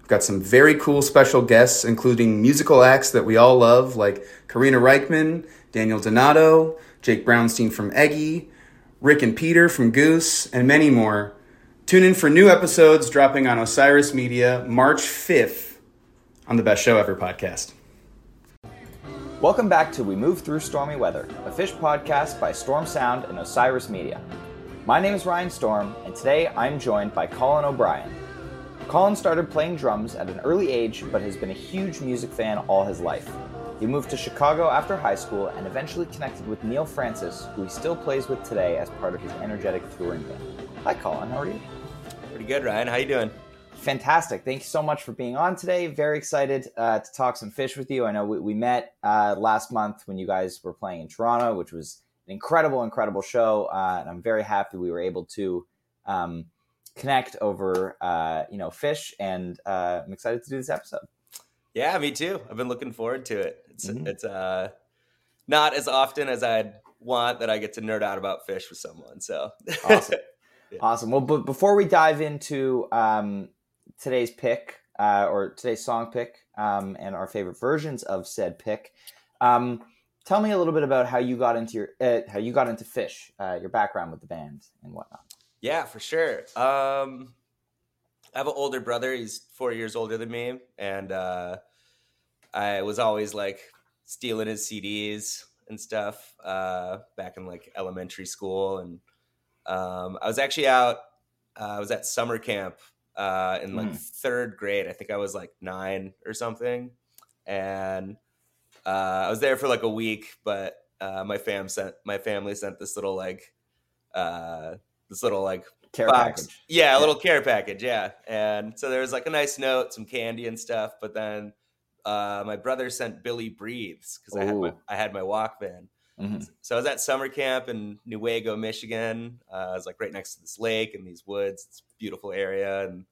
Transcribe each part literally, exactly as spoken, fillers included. We've got some very cool special guests, including musical acts that we all love, like Karina Reichman, Daniel Donato, Jake Brownstein from Eggy, Rick and Peter from Goose, and many more. Tune in for new episodes dropping on Osiris Media March fifth on the Best Show Ever podcast. Welcome back to We Move Through Stormy Weather, a Phish podcast by Storm Sound and Osiris Media. My name is Ryan Storm, and today I'm joined by Collin O'Brien. Collin started playing drums at an early age, but has been a huge music fan all his life. He moved to Chicago after high school and eventually connected with Neal Francis, who he still plays with today as part of his energetic touring band. Hi, Collin. How are you? Pretty good, Ryan. How you doing? Fantastic. Thank you so much for being on today. Very excited uh, to talk some Phish with you. I know we, we met uh, last month when you guys were playing in Toronto, which was an incredible, incredible show. Uh, and I'm very happy we were able to um, connect over, uh, you know, Phish. And uh, I'm excited to do this episode. Yeah, me too. I've been looking forward to it. It's mm-hmm. it's uh, not as often as I'd want that I get to nerd out about Phish with someone. So awesome. yeah. Awesome. Well, but before we dive into um, today's pick uh, or today's song pick um, and our favorite versions of said pick. Um, tell me a little bit about how you got into your, uh, how you got into Phish, uh, your background with the band and whatnot. Yeah, for sure. Um, I have an older brother. He's four years older than me. And uh, I was always like stealing his C Ds and stuff uh, back in like elementary school. And um, I was actually out, uh, I was at summer camp uh in like mm. third grade. I think I was like nine or something, and uh I was there for like a week, but uh my fam sent my family sent this little like uh this little like care box. package yeah a yeah. little care package yeah and so there was like a nice note, some candy and stuff, but then uh my brother sent Billy Breathes because I had my, I had my Walkman. Mm-hmm. So I was at summer camp in Newaygo, Michigan. Uh, I was like right next to this lake and these woods. It's a beautiful area. And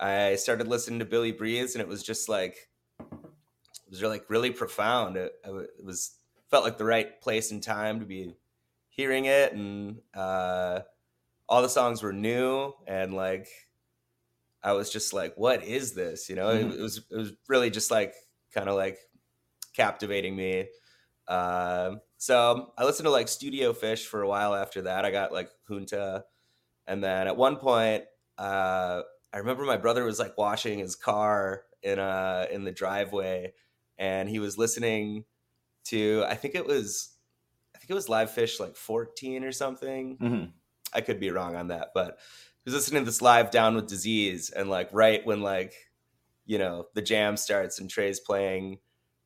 I started listening to Billy Breathes, and it was just like, it was like really profound. It, it was, felt like the right place and time to be hearing it. And uh, all the songs were new. And like, I was just like, what is this? You know, mm-hmm. it, it was, it was really just like, kind of like captivating me. Um, so I listened to like Studio Phish for a while after that. I got like Junta. And then at one point, uh, I remember my brother was like washing his car in, uh, in the driveway, and he was listening to, I think it was, I think it was Live Phish like fourteen or something. Mm-hmm. I could be wrong on that, but he was listening to this live Down with Disease. And like, right when like, you know, the jam starts and Trey's playing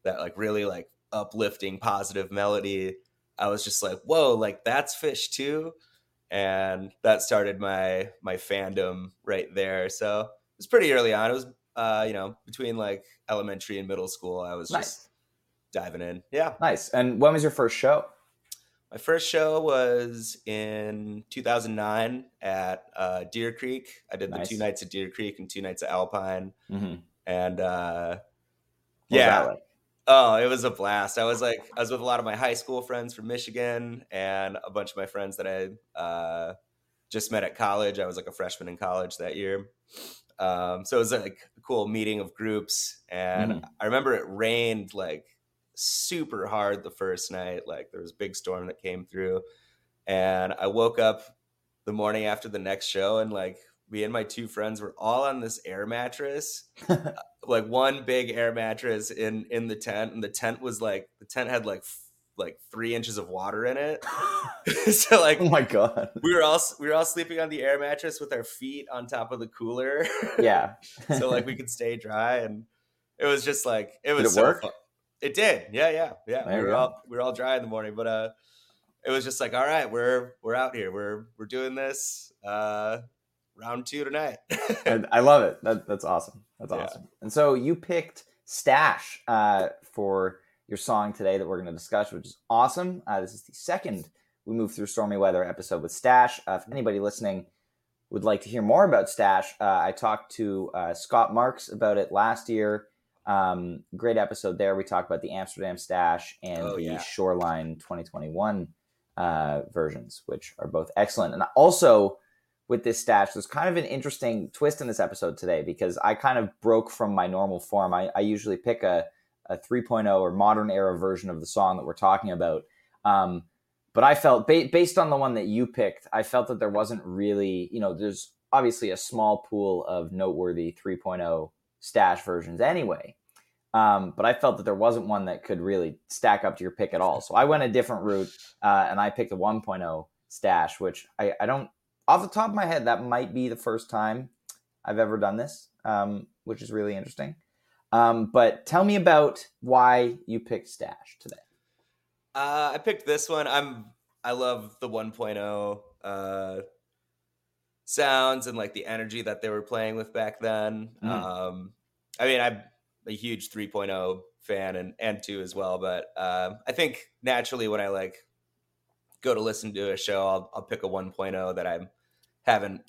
that like really like uplifting positive melody, I was just like, whoa, like that's Phish too. And that started my my fandom right there. So it was pretty early on. It was uh you know between like elementary and middle school. I was nice. Just diving in. Yeah nice and when was your first show? My first show was in two thousand nine at uh Deer Creek. I did nice. the two nights at Deer Creek and two nights at Alpine. Mm-hmm. and uh what yeah Oh, it was a blast. I was like, I was with a lot of my high school friends from Michigan and a bunch of my friends that I uh, just met at college. I was like a freshman in college that year. Um, so it was like a cool meeting of groups. And mm. I remember it rained like super hard the first night. Like there was a big storm that came through and I woke up the morning after the next show and like me and my two friends were all on this air mattress, like one big air mattress in, in the tent. And the tent was like, the tent had like, f- like three inches of water in it. So like, oh my God, we were all, we were all sleeping on the air mattress with our feet on top of the cooler. Yeah. So like we could stay dry and it was just like, it was did it so work? Fun. It did. Yeah. Yeah. Yeah. There we were all, we were all dry in the morning, but, uh, it was just like, all right, we're, we're out here. We're, we're doing this. Uh, Round two tonight. And I love it. That, that's awesome. That's yeah. awesome. And so you picked Stash uh, for your song today that we're going to discuss, which is awesome. Uh, this is the second We Move Through Stormy Weather episode with Stash. Uh, if anybody listening would like to hear more about Stash, uh, I talked to uh, Scott Marks about it last year. Um, great episode there. We talked about the Amsterdam Stash and oh, the yeah. Shoreline twenty twenty-one uh, versions, which are both excellent. And also, with this Stash, there's kind of an interesting twist in this episode today because I kind of broke from my normal form. I, I usually pick a, a three point oh or modern era version of the song that we're talking about. Um, but I felt, ba- based on the one that you picked, I felt that there wasn't really, you know, there's obviously a small pool of noteworthy three point oh Stash versions anyway. Um, but I felt that there wasn't one that could really stack up to your pick at all. So I went a different route uh, and I picked a one point oh Stash, which I, I don't, off the top of my head, that might be the first time I've ever done this, um, which is really interesting. Um, but tell me about why you picked Stash today. Uh, I picked this one. I'm I love the one point oh uh, sounds and like the energy that they were playing with back then. Mm-hmm. Um, I mean, I'm a huge three point oh fan and and two as well. But uh, I think naturally when I like go to listen to a show, I'll I'll pick a one point oh that I'm haven't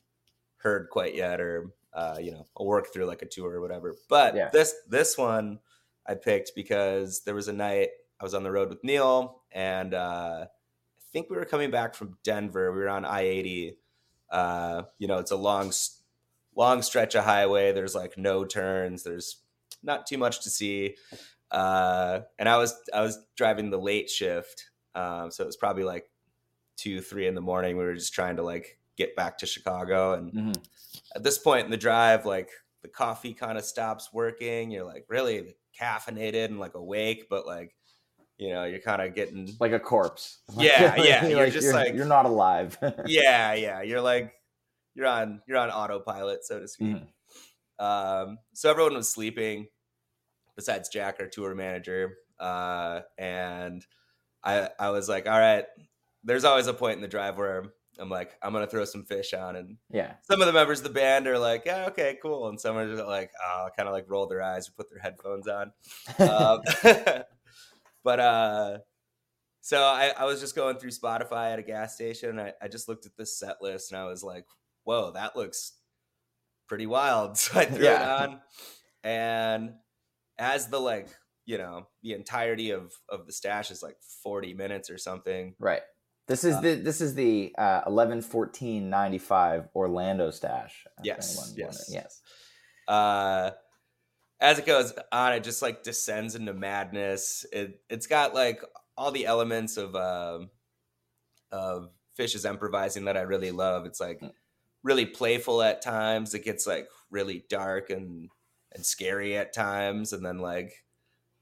heard quite yet, or uh you know I'll work through like a tour or whatever, but yeah. this this one I picked because there was a night I was on the road with Neal and uh I think we were coming back from Denver. We were on I eighty. Uh you know it's a long long stretch of highway. There's like no turns, there's not too much to see, uh and I was I was driving the late shift, um so it was probably like two, three in the morning. We were just trying to like get back to Chicago. And mm-hmm. at this point in the drive, like the coffee kind of stops working. You're like really caffeinated and like awake, but like, you know, you're kind of getting like a corpse. Yeah. Yeah. You're like, just you're, like, you're not alive. yeah. Yeah. You're like, you're on, you're on autopilot, so to speak. Mm-hmm. Um, so everyone was sleeping besides Jack, our tour manager. Uh, and I, I was like, all right, there's always a point in the drive where I'm like, I'm going to throw some Phish on. And yeah, some of the members of the band are like, yeah, okay, cool. And some are just like, oh, kind of like roll their eyes or put their headphones on. um, but uh, so I, I was just going through Spotify at a gas station. And I, I just looked at this set list and I was like, whoa, that looks pretty wild. So I threw yeah. it on. And as the like, you know, the entirety of, of the Stash is like forty minutes or something. Right. This is the this is the uh, eleven fourteen ninety-five Orlando Stash. Yes, yes, yes. Uh, as it goes on, it just like descends into madness. It it's got like all the elements of uh, of Fish's improvising that I really love. It's like really playful at times. It gets like really dark and and scary at times, and then like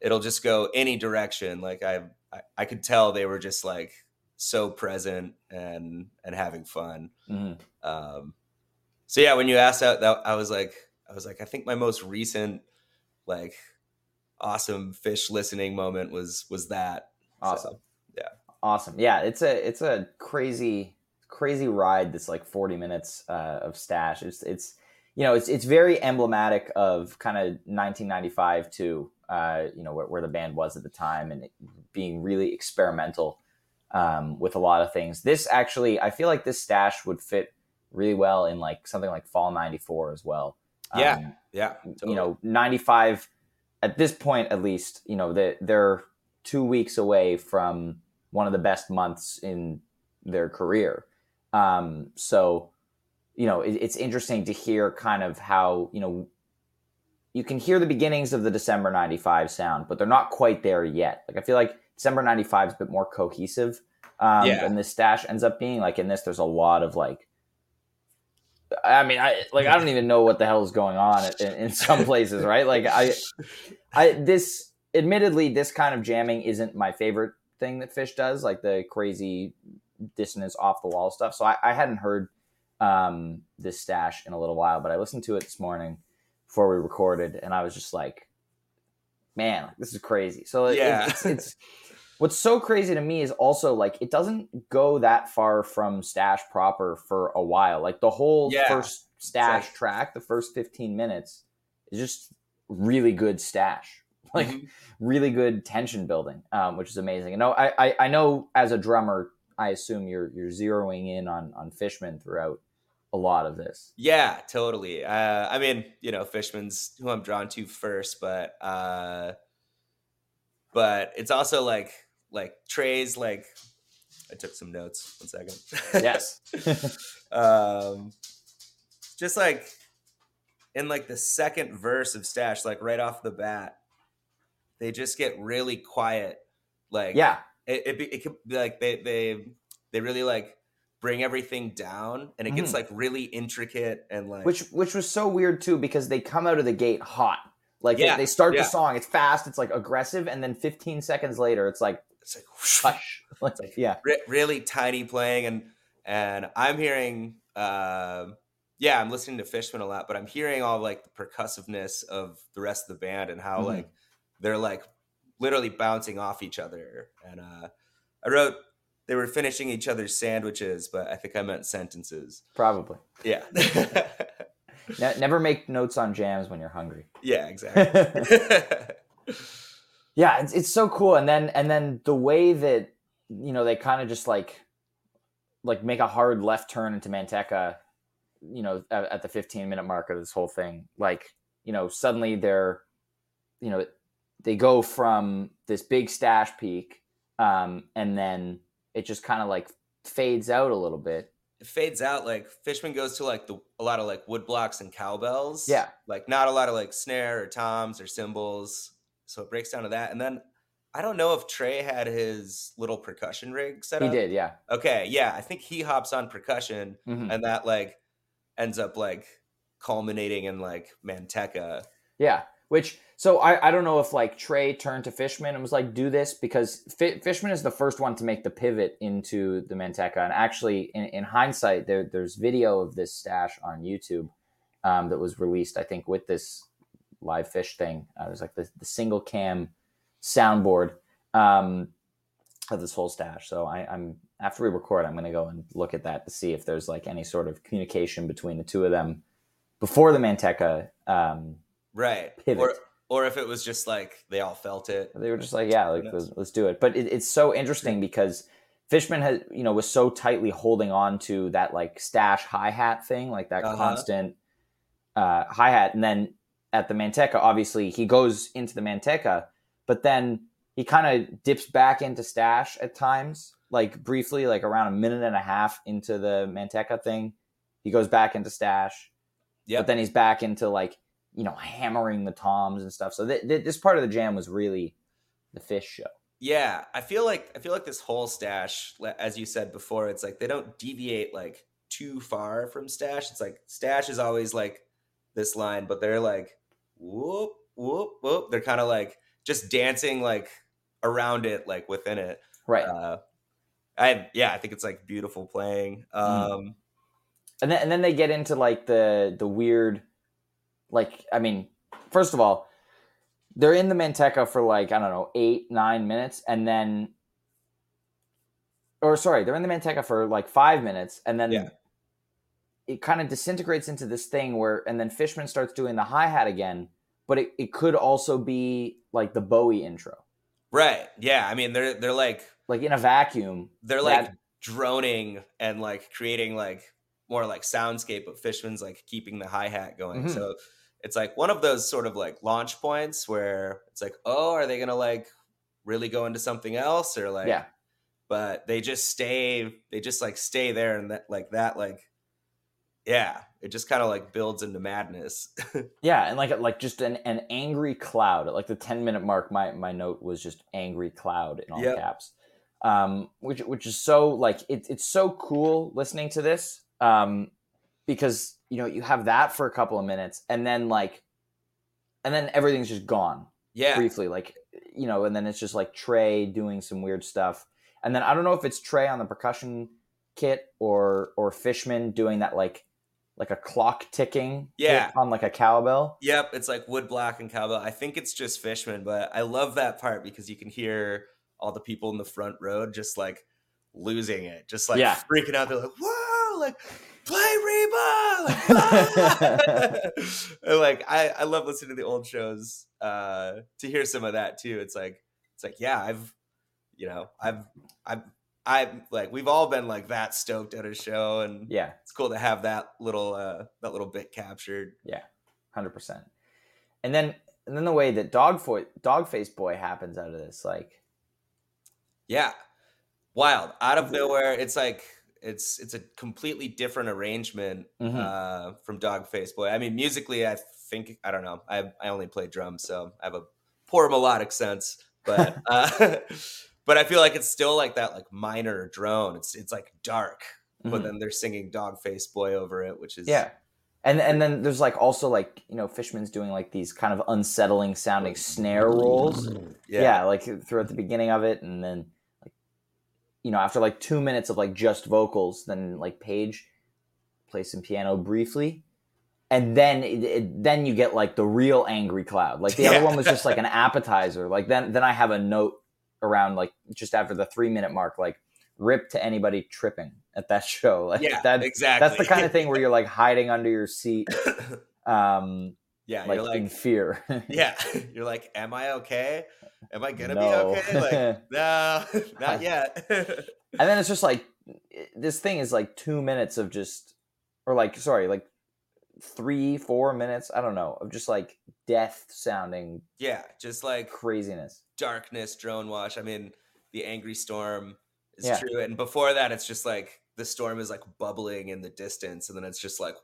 it'll just go any direction. Like I I, I could tell they were just like so present and and having fun. Mm. Um so yeah, when you asked that, that I was like I was like I think my most recent like awesome Phish listening moment was was that. Awesome. So, yeah. Awesome. Yeah, it's a it's a crazy crazy ride, this like forty minutes uh of Stash. It's it's you know, it's it's very emblematic of kind of nineteen ninety-five to uh you know where, where the band was at the time, and it being really experimental Um, with a lot of things. This actually, I feel like this Stash would fit really well in like something like Fall ninety-four as well. Um, yeah. Yeah. Totally. You know, ninety-five at this point, at least, you know, they're, they're two weeks away from one of the best months in their career. Um, so, you know, it, it's interesting to hear kind of how, you know, you can hear the beginnings of the December ninety-five sound, but they're not quite there yet. Like, I feel like December ninety-five is a bit more cohesive. Um, yeah. And this Stash ends up being like, in this, there's a lot of like, I mean, I like, I don't even know what the hell is going on in, in some places, right? Like I, I, this, admittedly, this kind of jamming isn't my favorite thing that Phish does, like the crazy dissonance off the wall stuff. So I, I hadn't heard um, this Stash in a little while, but I listened to it this morning before we recorded, and I was just like, man, this is crazy. So it, yeah. it's, it's, it's what's so crazy to me is also like, it doesn't go that far from Stash proper for a while. Like the whole yeah. first Stash like, track, the first fifteen minutes is just really good Stash, like mm-hmm. really good tension building, um, which is amazing. And no, I, I, I know as a drummer, I assume you're, you're zeroing in on, on Fishman throughout a lot of this. Yeah, totally. Uh, I mean, you know, Fishman's who I'm drawn to first, but, uh, but it's also like, like Trey's like, I took some notes one second. Yes. um, just like in like the second verse of Stash, like right off the bat, they just get really quiet. Like, yeah, it, it, it could be like, they, they, they really like bring everything down, and it gets mm. like really intricate and like, which, which was so weird too, because they come out of the gate hot. Like yeah, they, they start yeah. the song, it's fast, it's like aggressive, and then fifteen seconds later, it's like it's like whoosh, it's like yeah, re- really tiny playing, and and I'm hearing, uh, yeah, I'm listening to Fishman a lot, but I'm hearing all like the percussiveness of the rest of the band and how mm-hmm. like they're like literally bouncing off each other, and uh, I wrote they were finishing each other's sandwiches, but I think I meant sentences, probably, yeah. Never make notes on jams when you're hungry. Yeah, exactly. yeah, it's it's so cool. And then and then the way that, you know, they kind of just like like make a hard left turn into Manteca, you know, at, at the fifteen minute mark of this whole thing. Like, you know, suddenly they're, you know, they go from this big Stash peak, um, and then it just kind of like fades out a little bit. It fades out, like Fishman goes to like the a lot of like wood blocks and cowbells, yeah, like not a lot of like snare or toms or cymbals, so it breaks down to that. And then I don't know if Trey had his little percussion rig set up. He did, yeah. Okay, yeah, I think he hops on percussion, mm-hmm. and that like ends up like culminating in like Manteca, yeah. Which, so I, I don't know if like Trey turned to Fishman and was like, do this, because F- Fishman is the first one to make the pivot into the Manteca. And actually, in, in hindsight, there there's video of this Stash on YouTube um, that was released, I think, with this live Phish thing. Uh, it was like the, the single cam soundboard um, of this whole Stash. So I, I'm after we record, I'm going to go and look at that to see if there's like any sort of communication between the two of them before the Manteca um right pivot. or or if it was just like they all felt it, they were just like yeah like let's, let's do it. But it, it's so interesting because Fishman has, you know, was so tightly holding on to that like Stash hi-hat thing, like that uh-huh. constant uh hi-hat. And then at the Manteca, obviously he goes into the Manteca, but then he kind of dips back into Stash at times, like briefly, like around a minute and a half into the Manteca thing he goes back into Stash, yeah, but then he's back into like, you know, hammering the toms and stuff. So th- th- this part of the jam was really the Phish show. Yeah, I feel like I feel like this whole Stash, as you said before, it's like they don't deviate like too far from Stash. It's like Stash is always like this line, but they're like whoop whoop whoop. They're kind of like just dancing like around it, like within it. Right. Uh, I yeah, I think it's like beautiful playing. Um, mm. And then and then they get into like the the weird. Like, I mean, first of all, they're in the Manteca for like, I don't know, eight, nine minutes. And then, or sorry, they're in the Manteca for like five minutes. And then yeah. it kind of disintegrates into this thing where, and then Fishman starts doing the hi-hat again. But it, it could also be like the Bowie intro. Right. Yeah. I mean, they're, they're like. Like in a vacuum. They're like that, droning and like creating like more like soundscape, but Fishman's like keeping the hi-hat going. Mm-hmm. So it's like one of those sort of like launch points where it's like, oh, are they going to like really go into something else or like, yeah. But they just stay, they just like stay there. And that like that, like, yeah, it just kind of like builds into madness. Yeah. And like, like just an, an angry cloud at like the ten minute mark. My, my note was just angry cloud in all yep. caps. Um, which, which is so like, it, it's so cool listening to this. Um, because you know, you have that for a couple of minutes and then like, and then everything's just gone. Yeah. Briefly. Like, you know, and then it's just like Trey doing some weird stuff. And then I don't know if it's Trey on the percussion kit or or Fishman doing that like like a clock ticking yeah. on like a cowbell. Yep, it's like wood block and cowbell. I think it's just Fishman, but I love that part because you can hear all the people in the front row just like losing it, just like yeah. freaking out. They're like, whoa, like play Reba! Like, ah! Like I, I love listening to the old shows uh, to hear some of that too. It's like it's like yeah, I've you know, I've, I've, I've like, we've all been like that stoked at a show and yeah, it's cool to have that little, uh, that little bit captured. Yeah. one hundred percent. And then, and then the way that dog fo- Dogface Boy happens out of this, like, yeah, wild out of nowhere. It's like, it's, it's a completely different arrangement, mm-hmm. uh, from Dogface Boy. I mean, musically, I think, I don't know. I I only play drums, so I have a poor melodic sense, but, uh, but I feel like it's still like that, like minor drone. It's it's like dark, mm-hmm. but then they're singing Dogface Boy over it, which is yeah. And and then there's like also like you know Fishman's doing like these kind of unsettling sounding snare rolls, yeah, yeah like throughout the beginning of it, and then like you know after like two minutes of like just vocals, then like Paige plays some piano briefly, and then it, it, then you get like the real angry cloud. Like the yeah. other one was just like an appetizer. Like then then I have a note around like just after the three minute mark, like rip to anybody tripping at that show. Like yeah, that, exactly. That's the kind of thing where you're like hiding under your seat. Um, yeah. Like, you're like in fear. Yeah. You're like, am I okay? Am I going to no. be okay? Like, no, not yet. And then it's just like, this thing is like two minutes of just, or like, sorry, like three, four minutes. I don't know. Of just like death sounding. Yeah. Just like craziness. Darkness, drone wash. I mean, the angry storm is yeah. true. And before that, it's just like the storm is like bubbling in the distance. And then it's just like,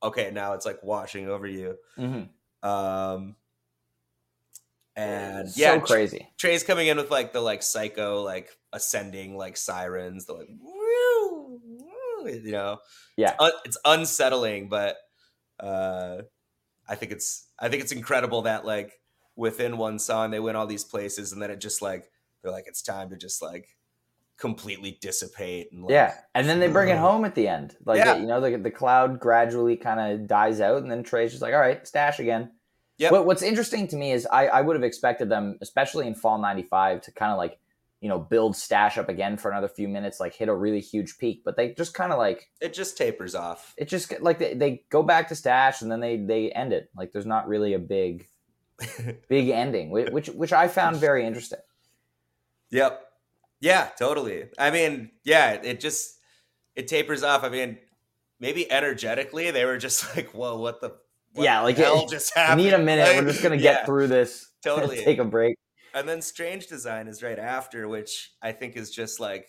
okay, now it's like washing over you. Mm-hmm. Um, and so yeah, crazy. Trey's coming in with like the like psycho, like ascending, like sirens. They're like, woo, woo, you know, yeah, it's, un- it's unsettling, but uh, I think it's, I think it's incredible that like, within one song, they went all these places, and then it just like they're like, it's time to just like completely dissipate. And like, yeah, and then they bring it home at the end, like yeah. you know, the the cloud gradually kind of dies out, and then Trey's just like, all right, Stash again. Yeah. What, what's interesting to me is I, I would have expected them, especially in Fall ninety-five, to kind of like you know build Stash up again for another few minutes, like hit a really huge peak, but they just kind of like it just tapers off. It just like they, they go back to Stash, and then they they end it. Like there's not really a big. big ending, which which I found very interesting. Yep. Yeah, totally. I mean, yeah, it just it tapers off. I mean, maybe energetically they were just like, "Whoa, what the what yeah, like the hell it, just happened?" Need a minute. Like, we're just gonna get yeah, through this. Totally. Take a break. And then Strange Design is right after, which I think is just like,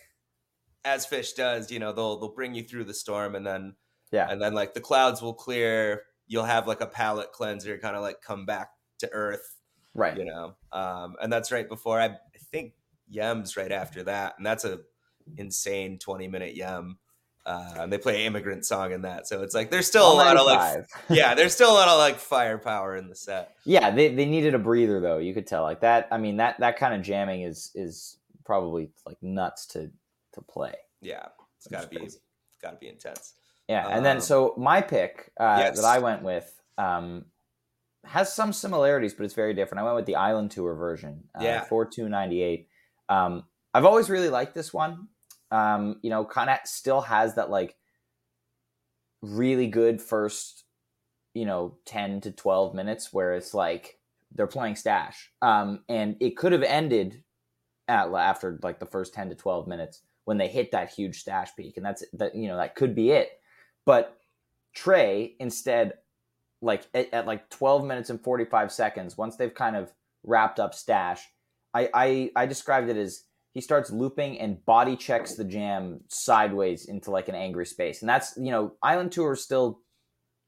as Phish does, you know, they'll they'll bring you through the storm, and then yeah, and then like the clouds will clear. You'll have like a palate cleanser, kind of like come back to earth, right? You know, um, and that's right before I, I think Yems right after that, and that's a insane twenty minute Yem, uh, and they play Immigrant Song in that, so it's like there's still a lot of like, yeah, there's still a lot of like firepower in the set. Yeah, they they needed a breather though. You could tell like that. I mean that that kind of jamming is is probably like nuts to to play. Yeah, it's gotta be crazy. gotta be intense. Yeah, and um, then so my pick uh, yes. that I went with. Um, has some similarities, but it's very different. I went with the Island Tour version, uh, yeah. four two ninety-eight. Um, I've always really liked this one. Um, you know, kind of still has that like really good first, you know, ten to twelve minutes where it's like they're playing Stash. Um, and it could have ended at, after like the first ten to twelve minutes when they hit that huge Stash peak. And that's that, you know, that could be it. But Trey instead like at, at like twelve minutes and forty-five seconds, once they've kind of wrapped up Stash, I, I, I described it as he starts looping and body checks the jam sideways into like an angry space. And that's, you know, Island Tour is still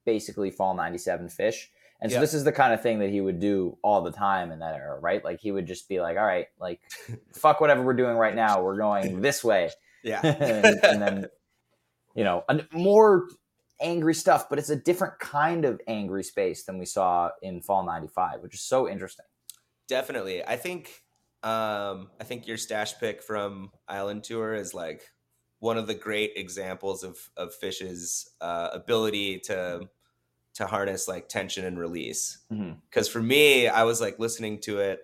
basically Fall ninety-seven Phish. And so yeah. this is the kind of thing that he would do all the time in that era, right? Like he would just be like, all right, like fuck whatever we're doing right now. We're going this way. Yeah. and, and then, you know, more angry stuff, but it's a different kind of angry space than we saw in Fall ninety-five, which is so interesting. Definitely. I think, um, I think your Stash pick from Island Tour is like one of the great examples of, of Fish's uh, ability to, to harness like tension and release. Mm-hmm. Cause for me, I was like listening to it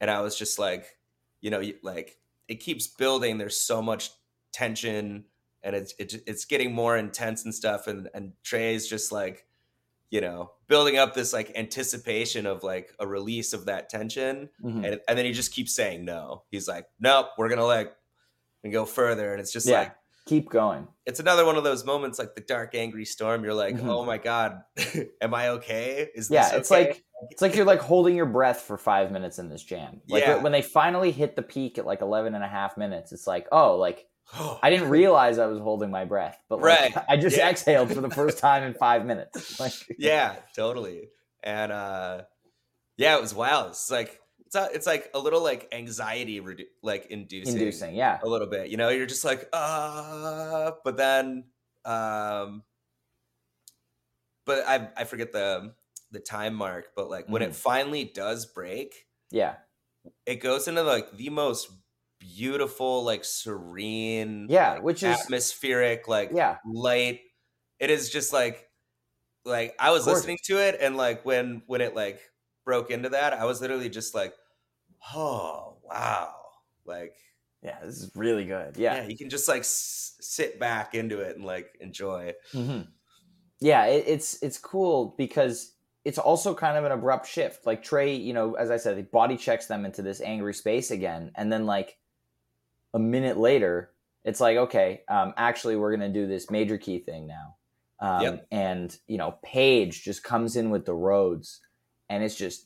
and I was just like, you know, like it keeps building. There's so much tension and it's, it's, it's getting more intense and stuff. And, and Trey's just like, you know, building up this like anticipation of like a release of that tension. Mm-hmm. And, and then he just keeps saying, no, he's like, nope, we're going to like and go further. And it's just yeah. like, keep going. It's another one of those moments like the dark angry storm. You're like, mm-hmm. oh my god, am I okay? Is this yeah it's okay? Like it's like you're like holding your breath for five minutes in this jam, like yeah. when they finally hit the peak at like eleven and a half minutes, it's like, oh, like I didn't realize I was holding my breath, but like, right. I just yeah. exhaled for the first time in five minutes, like yeah totally. And uh yeah it was wild. It's like It's, a, it's like a little like anxiety redu- like inducing, inducing, yeah, a little bit, you know, you're just like, uh, but then, um, but I, I forget the, the time mark, but like when mm. it finally does break, yeah, it goes into like the most beautiful, like serene, yeah, like, which is atmospheric, like yeah. light. It is just like, like I was listening to it and like when, when it like broke into that, I was literally just like, oh wow, like yeah, this is really good. Yeah, yeah you can just like s- sit back into it and like enjoy. Mm-hmm. Yeah, it, it's it's cool because it's also kind of an abrupt shift. Like Trey, you know, as I said, he body checks them into this angry space again, and then like a minute later, it's like, okay, um, actually, we're gonna do this major key thing now, um, yep. and you know, Paige just comes in with the Rhodes. And it's just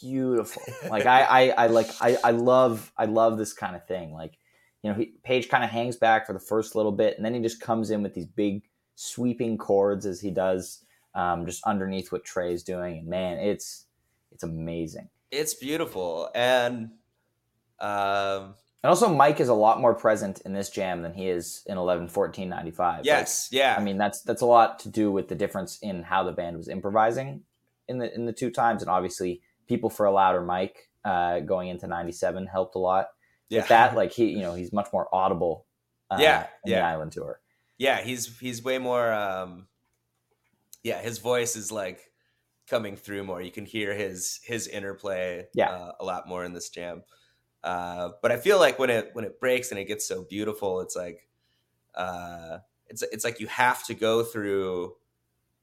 beautiful. Like I, I, I like I, I love I love this kind of thing. Like, you know, he, Paige kind of hangs back for the first little bit, and then he just comes in with these big sweeping chords as he does, um, just underneath what Trey's doing. And man, it's it's amazing. It's beautiful, and um, and also Mike is a lot more present in this jam than he is in eleven fourteen ninety-five. Yes, like, yeah. I mean, that's that's a lot to do with the difference in how the band was improvising in the in the two times, and obviously People for a Louder Mic uh going into ninety-seven helped a lot yeah. with that. Like he, you know, he's much more audible uh, yeah in yeah the Island Tour. Yeah, he's he's way more um yeah his voice is like coming through more. You can hear his his interplay yeah uh, a lot more in this jam, uh but I feel like when it when it breaks and it gets so beautiful, it's like uh it's it's like you have to go through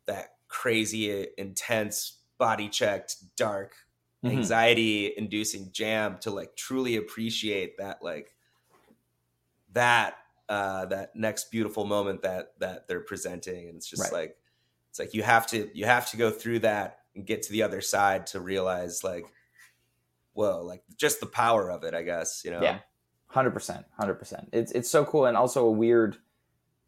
that crazy, intense, body checked, dark, mm-hmm. anxiety inducing jam to like truly appreciate that, like that, uh, that next beautiful moment that, that they're presenting. And it's just right. like, it's like, you have to, you have to go through that and get to the other side to realize like, whoa, like just the power of it, I guess, you know? Yeah. one hundred percent, one hundred percent. It's, it's so cool. And also a weird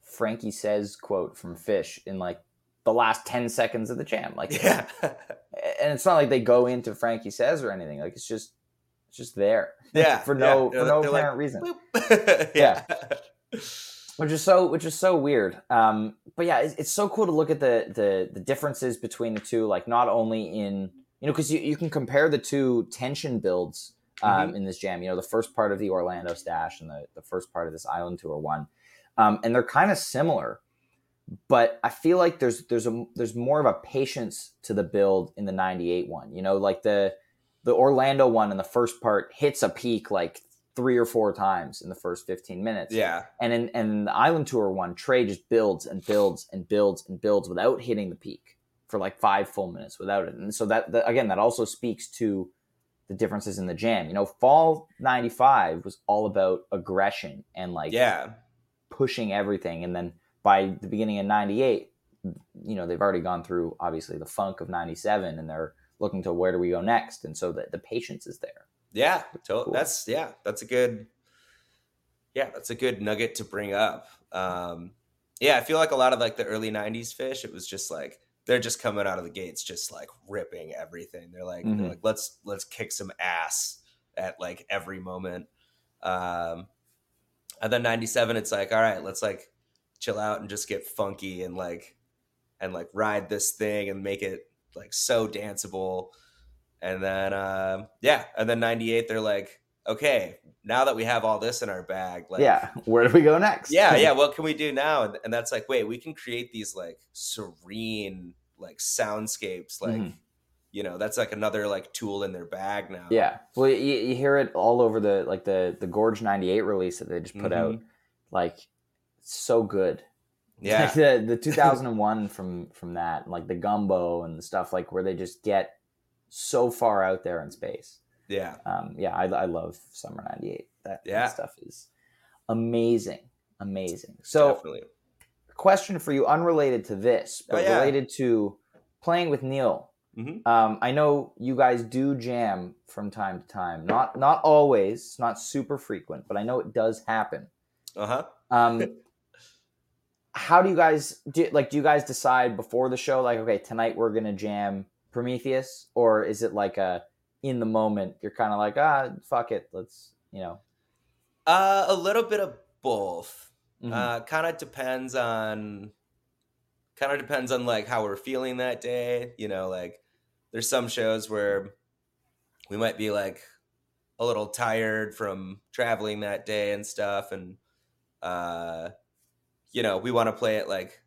Frankie Says quote from Phish in like the last ten seconds of the jam. Like, yeah. And it's not like they go into Frankie Says or anything. Like it's just, it's just there yeah, for no, yeah. for no apparent like, reason. yeah. yeah. Which is so, which is so weird. Um, but yeah, it's, it's so cool to look at the, the, the differences between the two, like not only in, you know, cause you, you can compare the two tension builds um, mm-hmm. in this jam, you know, the first part of the Orlando Stash and the, the first part of this Island Tour one. Um, and they're kind of similar, but I feel like there's there's a there's more of a patience to the build in the ninety-eight one. You know, like the the Orlando one in the first part hits a peak like three or four times in the first fifteen minutes. Yeah. And in and the Island Tour one, Trey just builds and builds and builds and builds without hitting the peak for like five full minutes without it. And so that, that again, that also speaks to the differences in the jam. You know, Fall ninety-five was all about aggression and like yeah. pushing everything, and then by the beginning of ninety-eight, you know, they've already gone through obviously the funk of ninety-seven, and they're looking to where do we go next, and so that the patience is there. Yeah, cool. that's yeah, that's a good, yeah, that's a good nugget to bring up. Um, yeah, I feel like a lot of like the early nineties Phish, it was just like they're just coming out of the gates, just like ripping everything. They're like, mm-hmm. they're like let's let's kick some ass at like every moment. Um, and then ninety-seven, it's like, all right, let's like chill out and just get funky and like and like ride this thing and make it like so danceable. And then, uh, yeah. And then ninety-eight, they're like, okay, now that we have all this in our bag, like, yeah, where do we go next? Yeah. Yeah. What can we do now? And, and that's like, wait, we can create these like serene, like soundscapes. Like, mm-hmm. you know, that's like another like tool in their bag now. Yeah. Well, you, you hear it all over the, like the, the Gorge ninety-eight release that they just put mm-hmm. out. Like so good. Yeah. Like the, the two thousand one from, from that, like the Gumbo and the stuff like where they just get so far out there in space. Yeah. Um, yeah. I, I love Summer ninety-eight. That, yeah. that stuff is amazing. Amazing. So Definitely. Question for you, unrelated to this, but oh, yeah. related to playing with Neal. Mm-hmm. Um, I know you guys do jam from time to time. Not, not always, not super frequent, but I know it does happen. Uh-huh. Um, how do you guys do, like, do you guys decide before the show, like, okay, tonight we're going to jam Prometheus, or is it like a in the moment you're kind of like, ah, fuck it, let's, you know, uh a little bit of both. Mm-hmm. uh kind of depends on kind of depends on like how we're feeling that day, you know, like there's some shows where we might be like a little tired from traveling that day and stuff, and uh you know, we want to play it like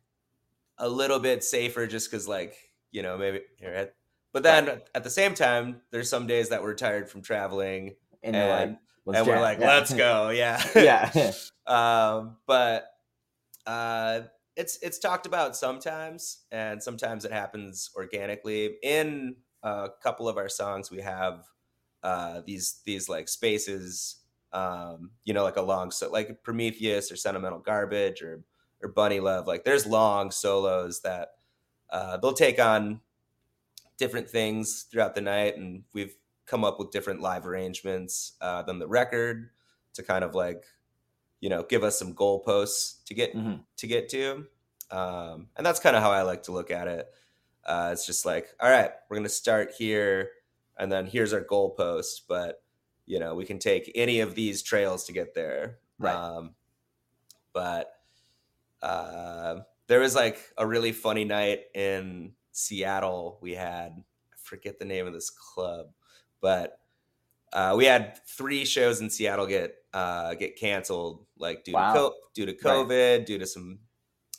a little bit safer just because like, you know, maybe you're at, but then yeah. at the same time, there's some days that we're tired from traveling and, and, like, and we're like, yeah. let's go. Yeah. Yeah. um, but, uh, it's, it's talked about sometimes, and sometimes it happens organically. In a couple of our songs, we have, uh, these, these like spaces, um, you know, like a long, so like Prometheus or Sentimental Garbage or, or Bunny Love, like there's long solos that, Uh, they'll take on different things throughout the night, and we've come up with different live arrangements uh, than the record to kind of like, you know, give us some goalposts to get mm-hmm. to get to, um, and that's kind of how I like to look at it. Uh, it's just like, all right, we're gonna start here, and then here's our goalpost, but you know, we can take any of these trails to get there, right? Um, but. Uh, There was like a really funny night in Seattle. We had, I forget the name of this club, but uh, we had three shows in Seattle get uh, get canceled, like due wow. to co- due to COVID, right. due to some.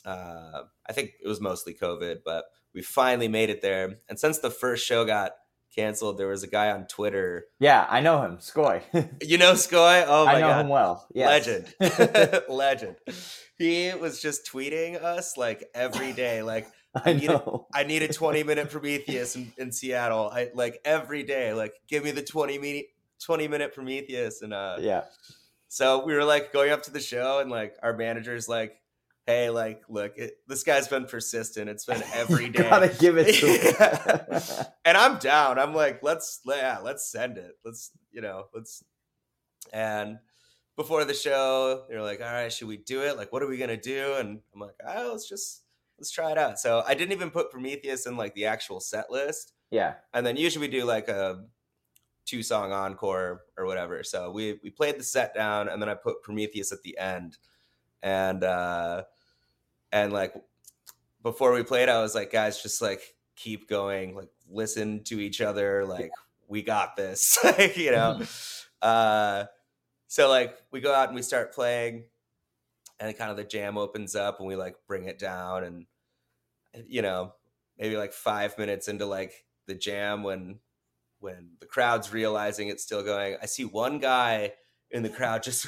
Uh, I think it was mostly COVID, but we finally made it there. And since the first show got canceled, there was a guy on Twitter. Yeah, I know him, Skoy. You know Skoy? Oh my god, I know god. him well. Yes. Legend, legend. He was just tweeting us like every day, like I, I need a, I need a twenty minute Prometheus in, in Seattle. I like every day, like give me the twenty minute Prometheus, and uh yeah. So we were like going up to the show, and like our manager's like, hey, like look, it, this guy's been persistent. It's been every day. Gotta give it to him. Yeah. And I'm down. I'm like, let's yeah, let's send it. Let's you know, let's and. Before the show, they were like, all right, should we do it? Like, what are we going to do? And I'm like, oh, let's just, let's try it out. So I didn't even put Prometheus in like the actual set list. Yeah. And then usually we do like a two song encore or whatever. So we, we played the set down, and then I put Prometheus at the end. And, uh, and like before we played, I was like, guys, just like keep going, like listen to each other. Like yeah. we got this, like, you know, uh, so like we go out and we start playing, and kind of the jam opens up, and we like bring it down, and you know, maybe like five minutes into like the jam, when when the crowd's realizing it's still going, I see one guy in the crowd just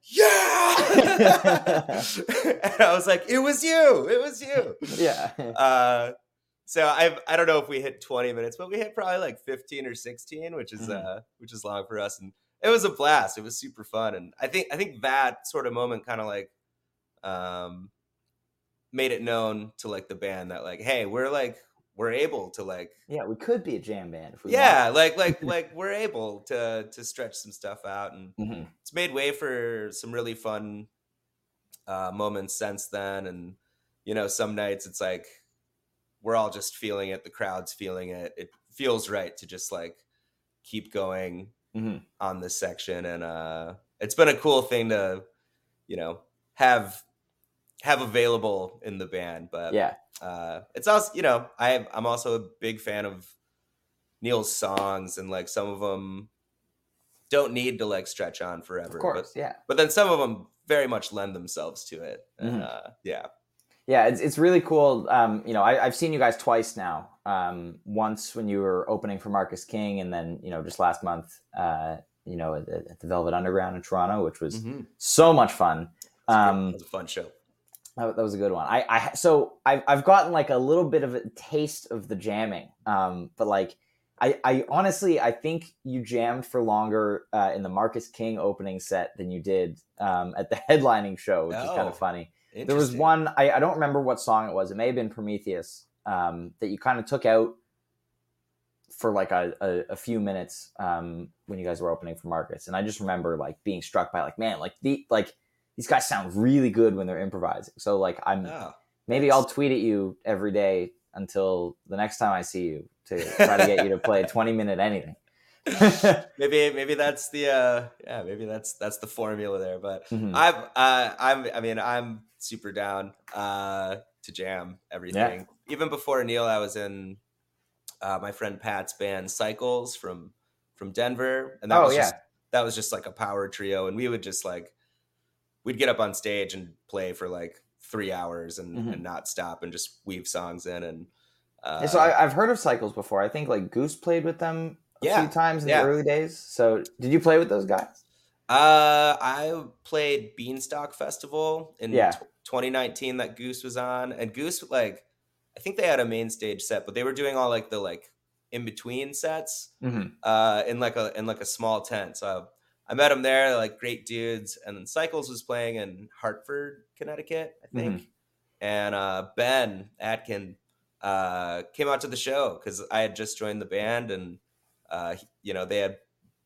yeah, and I was like, it was you, it was you, yeah. Uh, so I I don't know if we hit twenty minutes, but we hit probably like fifteen or sixteen, which is mm-hmm. uh which is long for us, and. It was a blast. It was super fun. And I think I think that sort of moment kind of like um, made it known to like the band that like, hey, we're like, we're able to like, yeah, we could be a jam band if we yeah want. like like like we're able to to stretch some stuff out, and mm-hmm. it's made way for some really fun uh moments since then. And you know, some nights it's like we're all just feeling it, the crowd's feeling it, it feels right to just like keep going mm-hmm. on this section. And uh it's been a cool thing to, you know, have have available in the band. But yeah, uh it's also, you know, i have, i'm also a big fan of Neal's songs, and like some of them don't need to like stretch on forever, of course, but, yeah but then some of them very much lend themselves to it. And mm-hmm. uh yeah yeah it's it's really cool. Um you know, I, I've seen you guys twice now, um once when you were opening for Marcus King, and then, you know, just last month uh you know at, at the Velvet Underground in Toronto, which was mm-hmm. so much fun. Um it was a fun show. That was a good one. I, I so I've I've gotten like a little bit of a taste of the jamming, um, but like I, I honestly I think you jammed for longer uh, in the Marcus King opening set than you did um, at the headlining show, which oh, is kind of funny. There was one I, I don't remember what song it was. It may have been Prometheus um, that you kind of took out for like a, a, a few minutes um, when you guys were opening for Marcus, and I just remember like being struck by like, man, like the like. These guys sound really good when they're improvising. So like I'm oh, maybe nice. I'll tweet at you every day until the next time I see you to try to get you to play a twenty minute anything. maybe maybe that's the uh, yeah maybe that's that's the formula there. But mm-hmm. I've uh, I'm I mean I'm super down uh, to jam everything. Yeah. Even before Neal, I was in uh, my friend Pat's band Cycles from from Denver, and that oh, was yeah. just that was just like a power trio, and we would just like. We'd get up on stage and play for like three hours and, mm-hmm. and not stop and just weave songs in. And uh, yeah, so I, I've heard of Cycles before. I think like Goose played with them a yeah, few times in yeah. the early days. So did you play with those guys? Uh, I played Beanstalk Festival in yeah. t- twenty nineteen that Goose was on. And Goose, like, I think they had a main stage set, but they were doing all like the like in between sets mm-hmm. uh, in like a in like a small tent. So. I, I met them there, like great dudes. And then Cycles was playing in Hartford, Connecticut, I think. Mm-hmm. And uh, Ben Atkin uh, came out to the show because I had just joined the band, and uh, you know, they had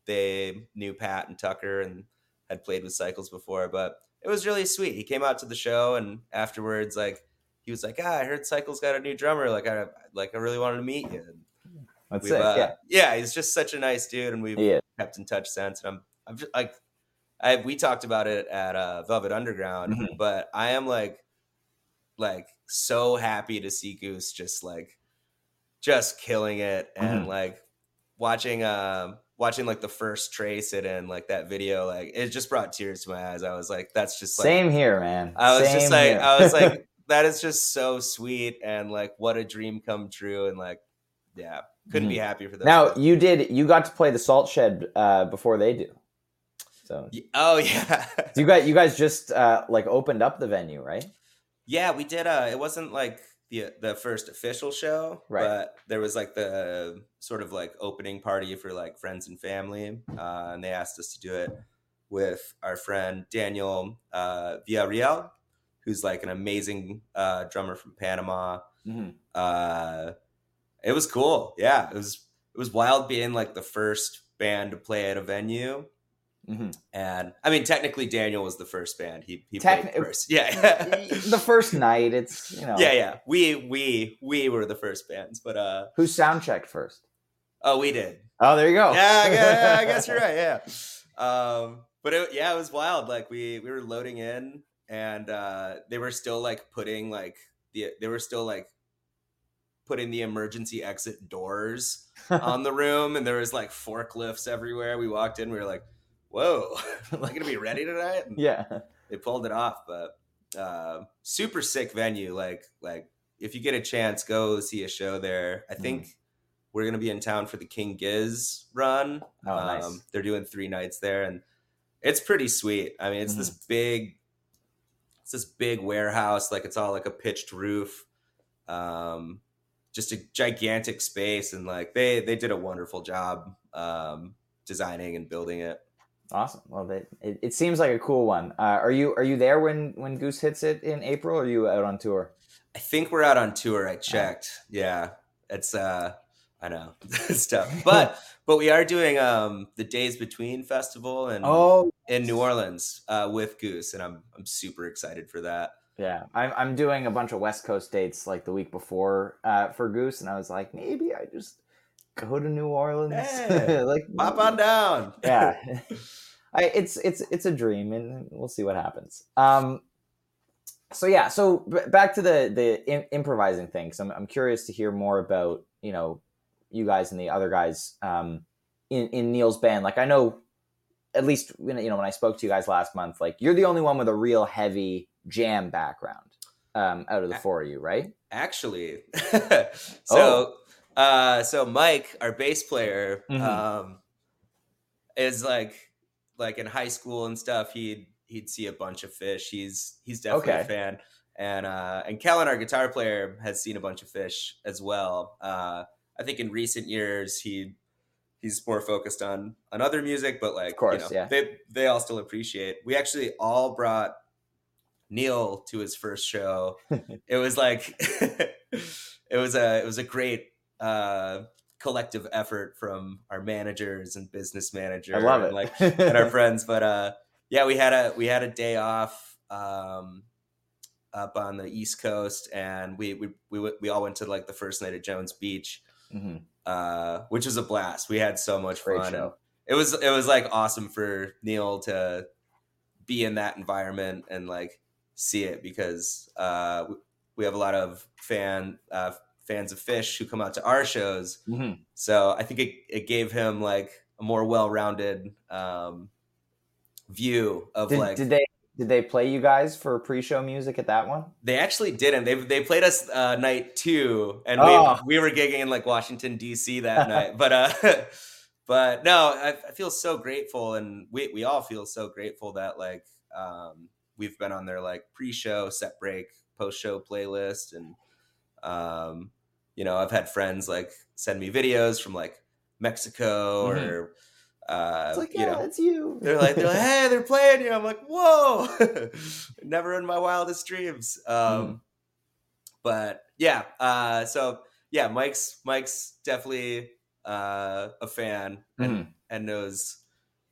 they knew Pat and Tucker and had played with Cycles before. But it was really sweet. He came out to the show, and afterwards, like he was like, "Ah, I heard Cycles got a new drummer. Like I like I really wanted to meet you." And That's it. Uh, yeah, yeah. He's just such a nice dude, and we've yeah. kept in touch since. And I'm. I'm just like, I we talked about it at uh, Velvet Underground, mm-hmm. but I am like, like so happy to see Goose just like, just killing it, and mm-hmm. like watching, um, uh, watching like the first Trey sit in like that video, like it just brought tears to my eyes. I was like, that's just like, same here, man. I was same just like, I was like, that is just so sweet, and like what a dream come true, and like, yeah, couldn't mm-hmm. be happier for that. Now guys. you did, you got to play the Salt Shed uh, before they do. So. Oh yeah, so you guys, you guys just uh, like opened up the venue, right? Yeah, we did. Uh, it wasn't like the the first official show, right? But there was like the sort of like opening party for like friends and family, uh, and they asked us to do it with our friend Daniel uh, Villarreal, who's like an amazing uh, drummer from Panama. Mm-hmm. Uh, it was cool. Yeah, it was it was wild being like the first band to play at a venue. Mm-hmm. And I mean, technically, Daniel was the first band. He he Techn- played first. Yeah, the first night. It's you know. Yeah, yeah. We we we were the first bands, but uh, who sound checked first? Oh, we did. Oh, there you go. Yeah, yeah. I guess you're right. Yeah. Um, but it, yeah, it was wild. Like we we were loading in, and uh, they were still like putting like the they were still like putting the emergency exit doors on the room, and there was like forklifts everywhere. We walked in, we were like. Whoa, am I gonna be ready tonight? And yeah, they pulled it off, but uh, super sick venue. Like, like if you get a chance, go see a show there. I think mm. we're gonna be in town for the King Giz run. Oh, um, nice. They're doing three nights there, and it's pretty sweet. I mean, it's mm. this big, it's this big warehouse. Like, it's all like a pitched roof, um, just a gigantic space, and like they they did a wonderful job um, designing and building it. Awesome. Well, they, it, it seems like a cool one. Uh, are you are you there when, when Goose hits it in April, or are you out on tour? I think we're out on tour. I checked. Yeah, it's uh, I know it's tough, but but we are doing um the Days Between Festival and oh in New Orleans uh, with Goose, and I'm I'm super excited for that. Yeah, I'm I'm doing a bunch of West Coast dates like the week before uh, for Goose, and I was like, maybe I just go to New Orleans, hey, like pop on down. Yeah, I, it's it's it's a dream, and we'll see what happens. Um. So yeah, so b- back to the the in- improvising thing. So I'm I'm curious to hear more about, you know, you guys and the other guys um, in in Neal's band. Like I know, at least when, you know when I spoke to you guys last month, like you're the only one with a real heavy jam background um, out of the four of you, right? Actually, so oh. uh, so Mike, our bass player, mm-hmm. um, is like like in high school and stuff. He'd He'd see a bunch of Phish. He's he's definitely okay. a fan, and uh, and Collin, our guitar player, has seen a bunch of Phish as well. Uh, I think in recent years he he's more focused on on other music, but like of course, you know, yeah. they they all still appreciate. We actually all brought Neal to his first show. It was like it was a it was a great uh, collective effort from our managers and business manager. I love it, and like and our friends, but. Uh, Yeah, we had a we had a day off um, up on the East Coast, and we we we we all went to like the first night at Jones Beach, mm-hmm. uh, which was a blast. We had so much Great fun. Show. It was it was like awesome for Neal to be in that environment and like see it because uh, we, we have a lot of fan uh, fans of Phish who come out to our shows. Mm-hmm. So I think it it gave him like a more well rounded. Um, view of did, like did they did they play you guys for pre-show music at that one? They actually didn't. They they played us uh night two, and oh. we, we were gigging in like Washington D C that night, but uh but no I, I feel so grateful, and we we all feel so grateful that like um we've been on their like pre-show, set break, post-show playlist, and um you know I've had friends like send me videos from like Mexico, mm-hmm. or Uh, it's like, yeah, you know, it's you. They're like, they're like, hey, they're playing you. I'm like, whoa, never in my wildest dreams. Um, mm. But yeah, uh, so yeah, Mike's Mike's definitely uh, a fan, and mm. and knows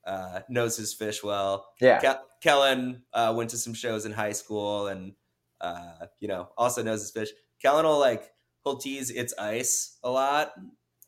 uh, knows his Phish well. Yeah, Cal- Collin uh, went to some shows in high school, and uh, you know also knows his Phish. Collin will like he'll tease "It's Ice" a lot.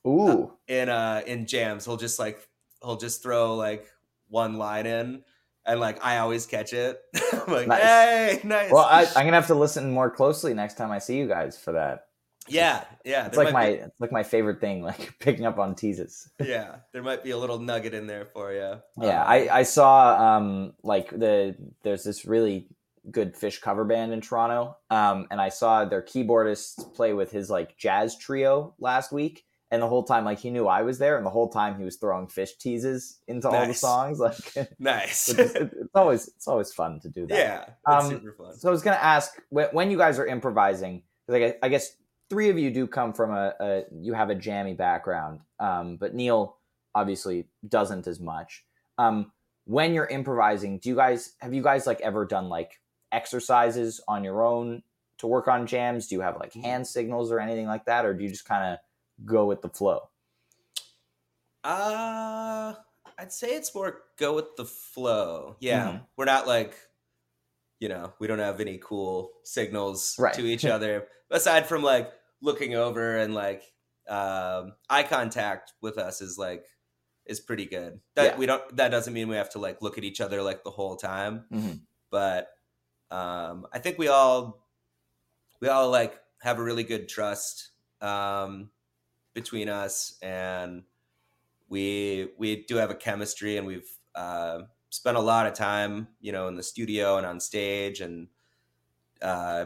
Ooh, uh, in uh, in jams, he'll just like. He'll just throw like one line in, and like I always catch it. I'm like, nice. Hey, nice. Well, I, I'm gonna have to listen more closely next time I see you guys for that. Yeah, yeah. It's like my be... it's like my favorite thing, like picking up on teases. Yeah, there might be a little nugget in there for you. Yeah, um, I I saw um like the there's this really good Phish cover band in Toronto, um and I saw their keyboardist play with his like jazz trio last week. And the whole time, like, he knew I was there. And the whole time he was throwing Phish teases into nice. All the songs. Like, nice. It's, it's always it's always fun to do that. Yeah, it's um, super fun. So I was going to ask, when, when you guys are improvising, because I, I guess three of you do come from a, a you have a jammy background. Um, but Neal obviously doesn't as much. Um, when you're improvising, do you guys, have you guys, like, ever done, like, exercises on your own to work on jams? Do you have, like, hand signals or anything like that? Or do you just kind of go with the flow? Uh, I'd say it's more go with the flow. Yeah. Mm-hmm. We're not like, you know, we don't have any cool signals right. to each other aside from like looking over and like, um, eye contact with us is like, is pretty good. That yeah. we don't, that doesn't mean we have to like look at each other like the whole time, mm-hmm. but, um, I think we all, we all like have a really good trust, um, between us, and we we do have a chemistry, and we've uh, spent a lot of time, you know, in the studio and on stage, and uh,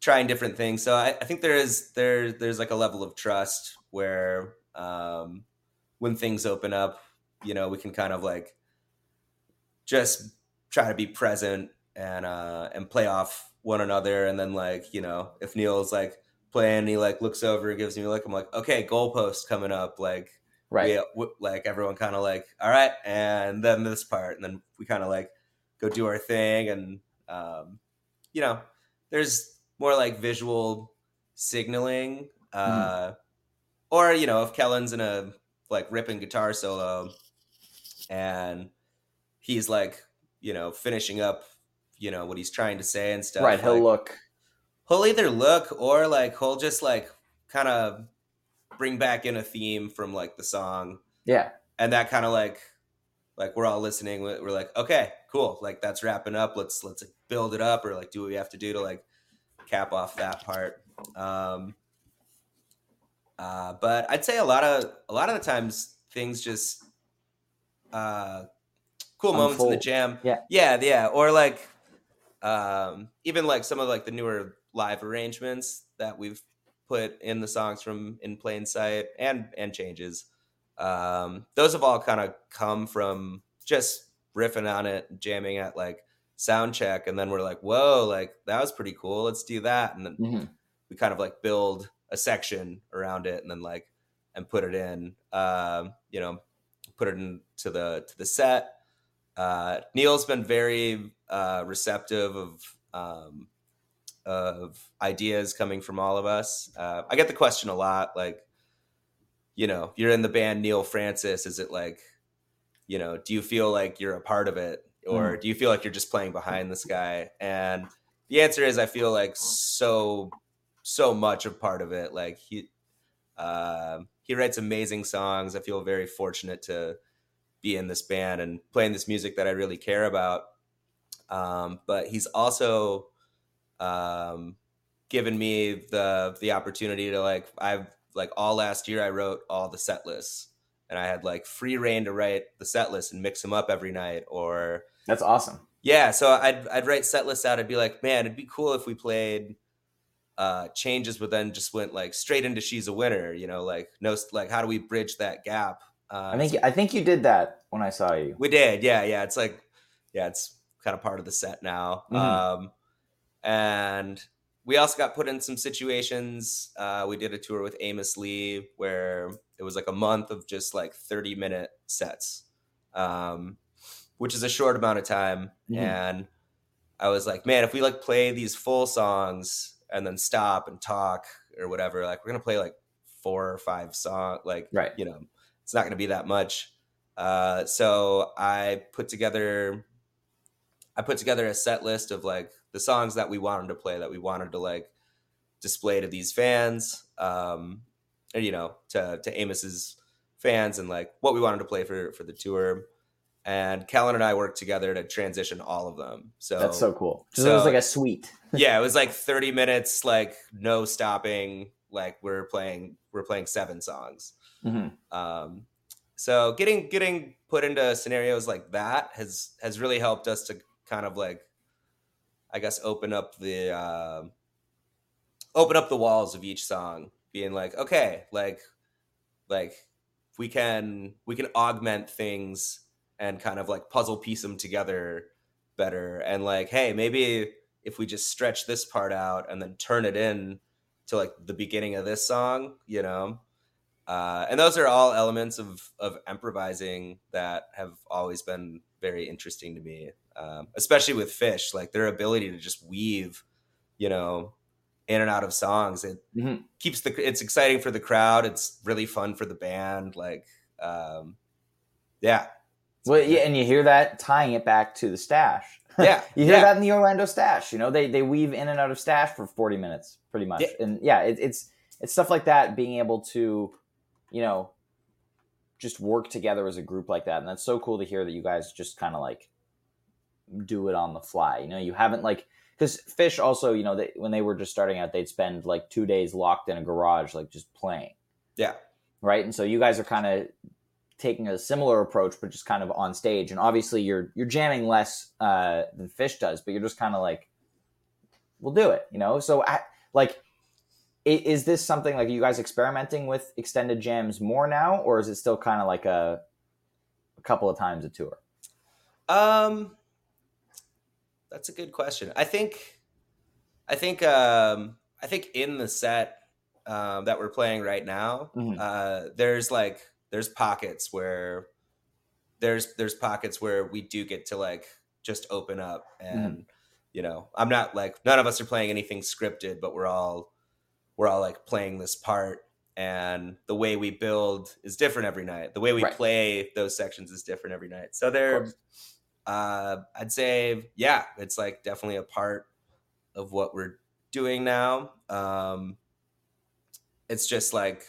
trying different things. So I, I think there is there there's like a level of trust where um, when things open up, you know, we can kind of like just try to be present and uh, and play off one another, and then like you know, if Neal's like. And he like looks over and gives me a look. I'm like, okay, goalpost coming up. Like, right. We, like everyone kind of like, all right. And then this part, and then we kind of like go do our thing. And, um, you know, there's, more like visual signaling. Uh, mm. Or, you know, if Kellen's in a like ripping guitar solo and he's like, you know, finishing up, you know, what he's trying to say and stuff. Right. He'll like, look. He'll either look or like he'll just like kind of bring back in a theme from like the song. Yeah. And that kind of like, like we're all listening. We're like, okay, cool. Like that's wrapping up. Let's, let's build it up or like do what we have to do to like cap off that part. Um, uh, but I'd say a lot of, a lot of the times things just, uh, cool Unfold. moments in the jam. Yeah. Yeah. Yeah. Or like, um, even like some of like the newer live arrangements that we've put in the songs from In Plain Sight and, and Changes. Um, those have all kind of come from just riffing on it, jamming at like sound check. And then we're like, whoa, like that was pretty cool. Let's do that. And then mm-hmm. we kind of like build a section around it and then like, and put it in, um, you know, put it into the, to the set. Uh, Neal's been very, uh, receptive of, um, of ideas coming from all of us. Uh, I get the question a lot, like, you know, you're in the band Neal Francis. Is it like, you know, do you feel like you're a part of it or mm. do you feel like you're just playing behind this guy? And the answer is, I feel like so, so much a part of it. Like he, uh, he writes amazing songs. I feel very fortunate to be in this band and playing this music that I really care about. Um, but he's also um, given me the, the opportunity to like, I've, like all last year I wrote all the set lists and I had like free reign to write the set list and mix them up every night or that's awesome. Yeah. So I'd, I'd write set lists out. I'd be like, man, it'd be cool if we played uh, Changes, but then just went like straight into She's a Winner, you know, like no, like how do we bridge that gap? Uh, I think, so, I think you did that when I saw you. We did. Yeah. Yeah. It's like, yeah, it's kind of part of the set now. Mm-hmm. Um, and we also got put in some situations. Uh, we did a tour with Amos Lee where it was like a month of just like thirty minute sets, um, which is a short amount of time. Mm-hmm. And I was like, man, if we like play these full songs and then stop and talk or whatever, like we're going to play like four or five songs. Like, right. you know, it's not going to be that much. Uh, so I put together, I put together a set list of like, the songs that we wanted to play, that we wanted to like display to these fans, um, and, you know, to, to Amos's fans and like what we wanted to play for, for the tour. And Collin and I worked together to transition all of them. So that's so cool. So, so it was like a suite. Yeah. It was like thirty minutes, like no stopping. Like we're playing, we're playing seven songs. Mm-hmm. Um, so getting, getting put into scenarios like that has, has really helped us to kind of like, I guess, open up the, uh, open up the walls of each song being like, okay, like, like we can, we can augment things and kind of like puzzle piece them together better. And like, hey, maybe if we just stretch this part out and then turn it in to like the beginning of this song, you know? Uh, and those are all elements of, of improvising that have always been very interesting to me. Um, especially with Phish, like their ability to just weave, you know, in and out of songs. It mm-hmm. keeps the, it's exciting for the crowd. It's really fun for the band. Like, um, yeah. Well, yeah, and you hear that tying it back to the Stash. Yeah. you hear yeah. that in the Orlando Stash, you know, they, they weave in and out of Stash for forty minutes pretty much. Yeah. And yeah, it, it's, it's stuff like that, being able to, you know, just work together as a group like that. And that's so cool to hear that you guys just kind of like, do it on the fly. You know, you haven't like, because Phish also, you know, they, when they were just starting out, they'd spend like two days locked in a garage, like just playing. Yeah. Right. And so you guys are kind of taking a similar approach, but just kind of on stage. And obviously you're, you're jamming less uh, than Phish does, but you're just kind of like, we'll do it, you know? So I like, is this something like, are you guys experimenting with extended jams more now, or is it still kind of like a, a couple of times a tour? Um, That's a good question. I think, I think, um, I think in the set um, that we're playing right now, mm-hmm. uh, there's like there's pockets where there's there's pockets where we do get to like just open up and mm-hmm. you know, I'm not like, none of us are playing anything scripted, but we're all, we're all like playing this part. And the way we build is different every night. The way we right. play those sections is different every night. So they're, uh, I'd say, yeah, it's like definitely a part of what we're doing now. Um, it's just like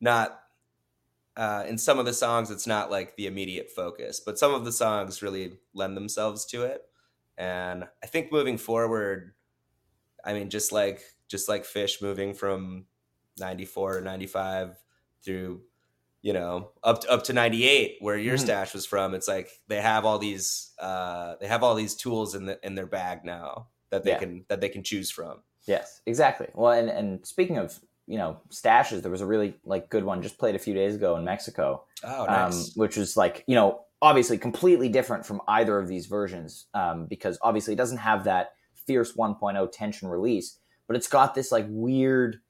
not, uh, in some of the songs, it's not like the immediate focus, but some of the songs really lend themselves to it. And I think moving forward, I mean, just like, just like Phish moving from ninety-four or ninety-five through, you know, up to, up to ninety-eight where your mm-hmm. stash was from, it's like they have all these uh they have all these tools in the in their bag now that they yeah. can that they can choose from. Yes, exactly. Well, and and speaking of, you know, stashes, there was a really like good one just played a few days ago in Mexico. Oh, nice. Um, which was like, you know, obviously completely different from either of these versions, um because obviously it doesn't have that fierce one point oh tension release, but it's got this like weird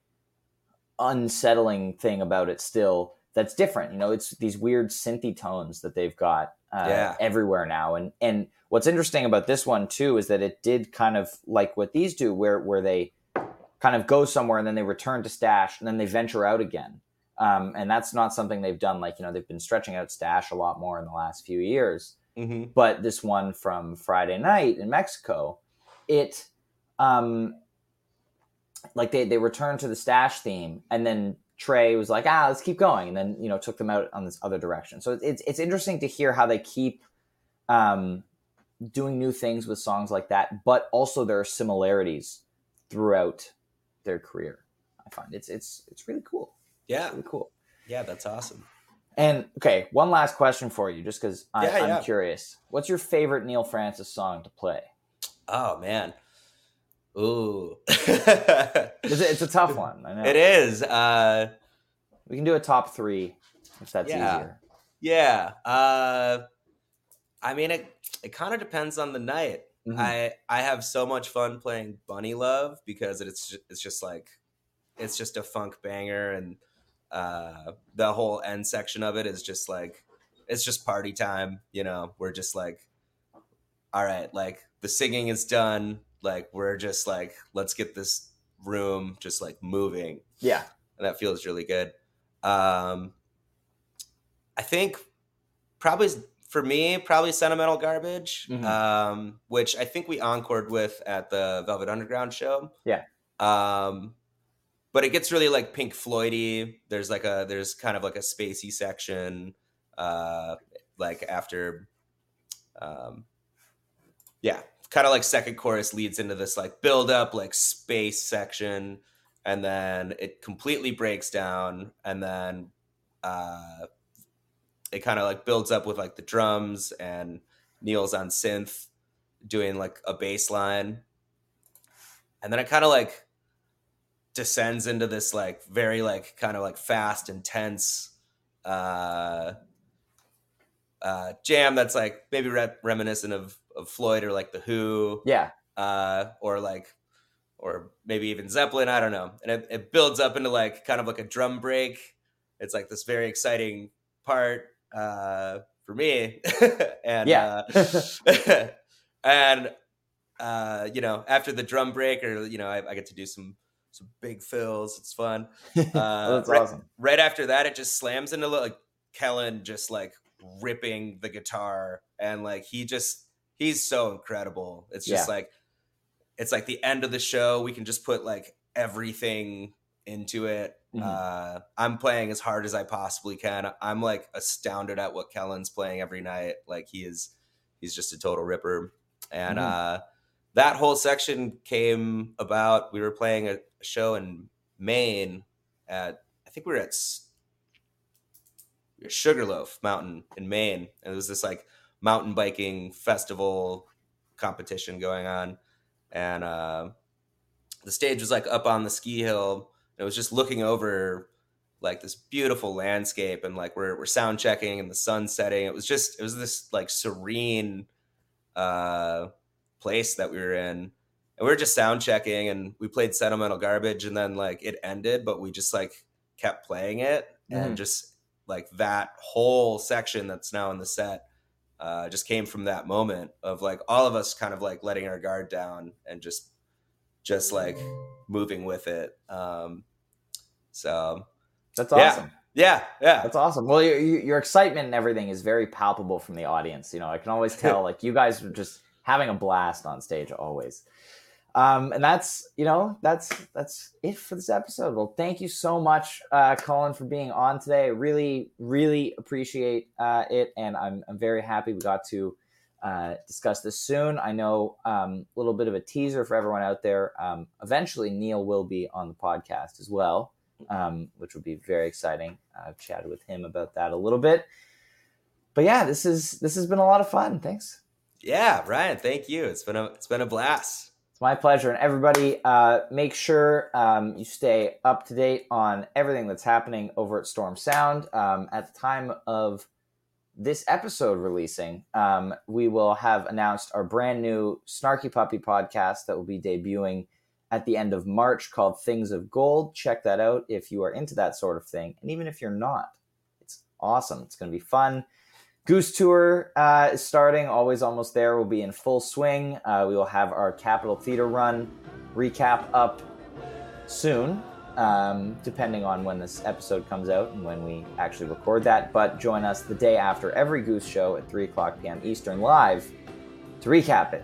unsettling thing about it still that's different. You know, it's these weird synthy tones that they've got uh, yeah. everywhere now. And and what's interesting about this one too is that it did kind of like what these do, where where they kind of go somewhere and then they return to Stash and then they venture out again. Um, and that's not something they've done. Like, you know, they've been stretching out Stash a lot more in the last few years. Mm-hmm. But this one from Friday night in Mexico, it um like they, they returned to the Stash theme, and then Trey was like, ah, let's keep going. And then, you know, took them out on this other direction. So it's, it's interesting to hear how they keep um, doing new things with songs like that, but also there are similarities throughout their career. I find it's, it's, it's really cool. Yeah. It's really cool. Yeah. That's awesome. And okay. One last question for you, just cause I, yeah, I'm yeah. curious, what's your favorite Neal Francis song to play? Oh man. Ooh, it's a tough one. I know. It is. Uh, we can do a top three if that's yeah. easier. Yeah. Uh, I mean, it it kind of depends on the night. Mm-hmm. I I have so much fun playing Bunny Love because it's it's just like it's just a funk banger, and uh, the whole end section of it is just like it's just party time. You know, we're just like, all right, like the singing is done. Like, we're just like, let's get this room just like moving. Yeah. And that feels really good. Um, I think probably for me, probably Sentimental Garbage, mm-hmm. um, which I think we encored with at the Velvet Underground show. Yeah. Um, but it gets really like Pink Floyd-y. There's like a, there's kind of like a spacey section, uh, like after, um, yeah. kind of like second chorus leads into this like build up, like space section. And then it completely breaks down. And then uh, it kind of like builds up with like the drums and Neal's on synth doing like a bass line. And then it kind of like descends into this like very like kind of like fast, intense uh, uh, jam that's like maybe re- reminiscent of of Floyd or like the Who, yeah, uh, or like, or maybe even Zeppelin. I don't know. And it, it builds up into like kind of like a drum break. It's like this very exciting part uh, for me. and yeah, uh, and uh, you know, after the drum break, or you know, I, I get to do some some big fills. It's fun. Uh, That's right, awesome. Right after that, it just slams into like Kellin just like ripping the guitar, and like he just. He's so incredible. It's just yeah. like, it's like the end of the show. We can just put like everything into it. Mm-hmm. Uh, I'm playing as hard as I possibly can. I'm like astounded at what Kellen's playing every night. Like he is, he's just a total ripper. And mm-hmm. uh, that whole section came about. We were playing a show in Maine at, I think we were at Sugarloaf Mountain in Maine. And it was this like, mountain biking festival competition going on, and uh the stage was like up on the ski hill, and it was just looking over like this beautiful landscape, and like we're we're sound checking and the sun setting. It was just it was this like serene uh place that we were in, and we were just sound checking, and we played Sentimental Garbage, and then like it ended, but we just like kept playing it. Mm-hmm. And just like that whole section that's now in the set uh, just came from that moment of like all of us kind of like letting our guard down and just just like moving with it. Um, so that's awesome. Yeah. Yeah, yeah, that's awesome. Well, your your excitement and everything is very palpable from the audience. You know, I can always tell. Like you guys are just having a blast on stage always. Um, and that's you know that's that's it for this episode. Well, thank you so much, uh, Collin, for being on today. I really, really appreciate uh, it, and I'm I'm very happy we got to uh, discuss this soon. I know um, a little bit of a teaser for everyone out there. Um, eventually, Neal will be on the podcast as well. Um, which will be very exciting. I've chatted with him about that a little bit, but yeah, this is this has been a lot of fun. Thanks. Yeah, Ryan, thank you. It's been a it's been a blast. It's my pleasure. And everybody, uh, make sure um, you stay up to date on everything that's happening over at Storm Sound. Um, at the time of this episode releasing, um, we will have announced our brand new Snarky Puppy podcast that will be debuting at the end of March, called Things of Gold. Check that out if you are into that sort of thing. And even if you're not, it's awesome. It's going to be fun. Goose Tour uh, is starting. Always Almost There will be in full swing. Uh, we will have our Capitol Theater Run recap up soon, um, depending on when this episode comes out and when we actually record that. But join us the day after every Goose show at three o'clock p.m. Eastern live to recap it.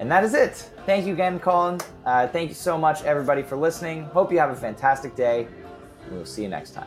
And that is it. Thank you again, Collin. Uh, thank you so much, everybody, for listening. Hope you have a fantastic day. We'll see you next time.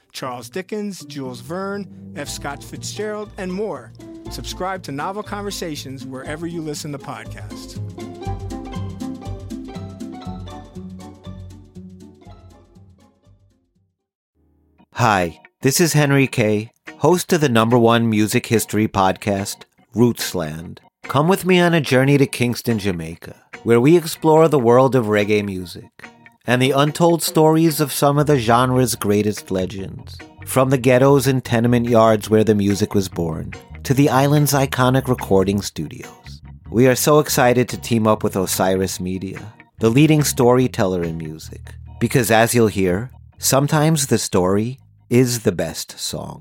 Charles Dickens, Jules Verne, F. Scott Fitzgerald, and more. Subscribe to Novel Conversations wherever you listen to podcasts. Hi, this is Henry Kay, host of the number one music history podcast, Rootsland. Come with me on a journey to Kingston, Jamaica, where we explore the world of reggae music and the untold stories of some of the genre's greatest legends. From the ghettos and tenement yards where the music was born, to the island's iconic recording studios. We are so excited to team up with Osiris Media, the leading storyteller in music, because as you'll hear, sometimes the story is the best song.